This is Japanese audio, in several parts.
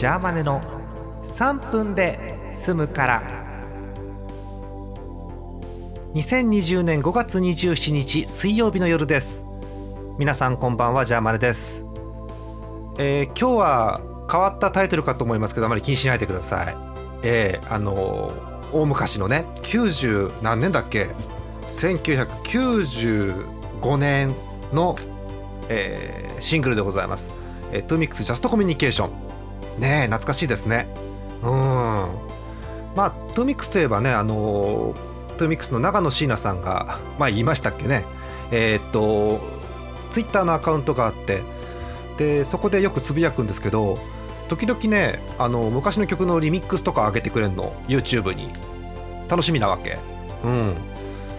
ジャーマネの3分で済むから。2020年5月27日水曜日の夜です。皆さんこんばんは、ジャーマネです。今日は変わったタイトルかと思いますけど、あまり気にしないでください。大昔のね、90何年だっけ、1995年の、シングルでございます。トゥミックスジャストコミュニケーションね。懐かしいですね。まあトゥミックスといえばね、トゥミックスの長野椎名さんが言いましたっけね、ツイッターのアカウントがあって、でそこでよくつぶやくんですけど、時々ね昔の曲のリミックスとか上げてくれるの YouTube に。楽しみなわけ。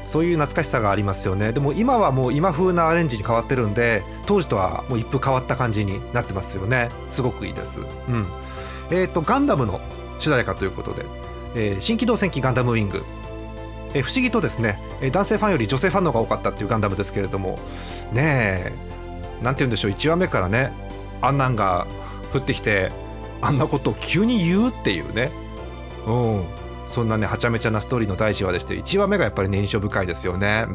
そういう懐かしさがありますよね。でも今はもう今風なアレンジに変わってるんで、当時とはもう一風変わった感じになってますよね。すごくいいです。ガンダムの主題歌ということで、新機動戦記ガンダムウィング、不思議とですね、男性ファンより女性ファンの方が多かったっていうガンダムですけれどもね、なんて言うんでしょう、1話目からね、あんなんが降ってきて、あんなことを急に言うっていうね、そんなねはちゃめちゃなストーリーの第1話でして、1話目がやっぱりね印象深いですよね。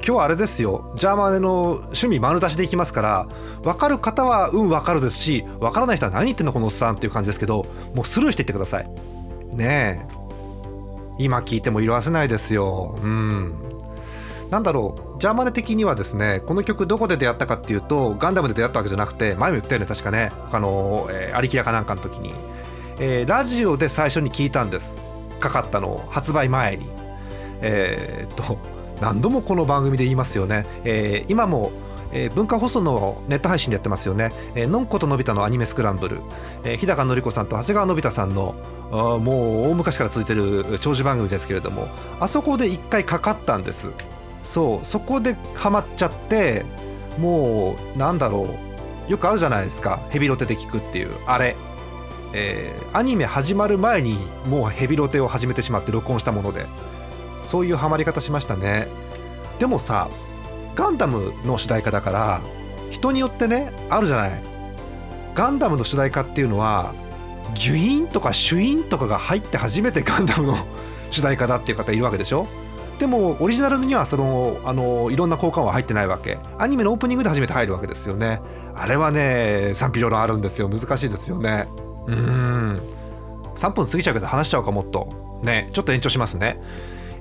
今日はあれですよ、ジャーマネの趣味丸出しでいきますから、分かる方は分かるですし、分からない人は何言ってんのこのおっさんっていう感じですけど、もうスルーしていってくださいね。今聞いても色褪せないですよ。なんだろう、ジャーマネ的にはですね、この曲どこで出会ったかっていうと、ガンダムで出会ったわけじゃなくて、前も言ったよね確かね、アリキラかなんかの時に、ラジオで最初に聞いたんです。かかったのを発売前に、何度もこの番組で言いますよね、今も、文化放送のネット配信でやってますよね、のんことのび太のアニメスクランブル、日高のり子さんと長谷川のび太さんのもう大昔から続いてる長寿番組ですけれども、あそこで一回かかったんです。そこでハマっちゃって、もうなんだろう、よくあるじゃないですか、ヘビロテで聞くっていうあれ、アニメ始まる前にもうヘビロテを始めてしまって録音したもので、そういうハマり方しましたね。でもさ、ガンダムの主題歌だから人によってねあるじゃない。ガンダムの主題歌っていうのはギュイーンとかシュイーンとかが入って初めてガンダムの主題歌だっていう方いるわけでしょ。でもオリジナルにはいろんな効果音は入ってないわけ。アニメのオープニングで初めて入るわけですよね。あれはね賛否両論あるんですよ。難しいですよね。3分過ぎちゃうけど話しちゃおうか、もっとね、ちょっと延長しますね。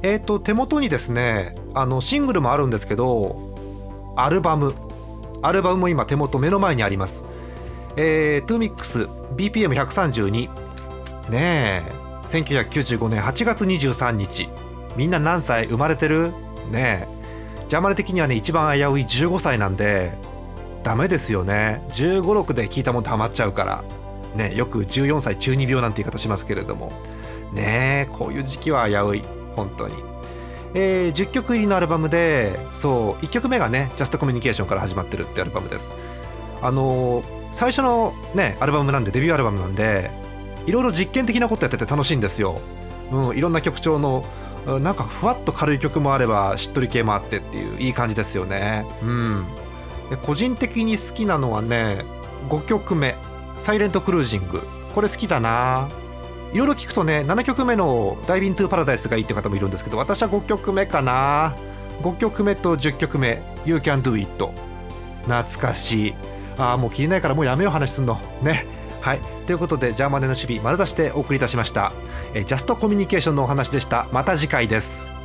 手元にですね、シングルもあるんですけど、アルバムも今手元目の前にあります。トゥミックス BPM132 ねえ、1995年8月23日。みんな何歳生まれてるねえ。ジャーマネ的にはね一番危うい15歳なんでダメですよね。15、16で聞いたもんってハマっちゃうからね、よく14歳中二病なんて言い方しますけれどもねえ、こういう時期は危うい本当に。10曲入りのアルバムで、そう1曲目がねジャストコミュニケーションから始まってるってアルバムです。最初のねアルバムなんで、デビューアルバムなんで、いろいろ実験的なことやってて楽しいんですよ。いろんな曲調のなんかふわっと軽い曲もあればしっとり系もあってっていういい感じですよね。で個人的に好きなのはね5曲目、サイレントクルージング、これ好きだな。いろいろ聞くとね、7曲目のダイビングトゥーパラダイスがいいって方もいるんですけど、私は5曲目かな。5曲目と10曲目、 You Can Do It、 懐かしい。もう切れないからもうやめよう話すんのね。はい、ということでジャーマネの守備丸出してお送りいたしました。ジャストコミュニケーションのお話でした。また次回です。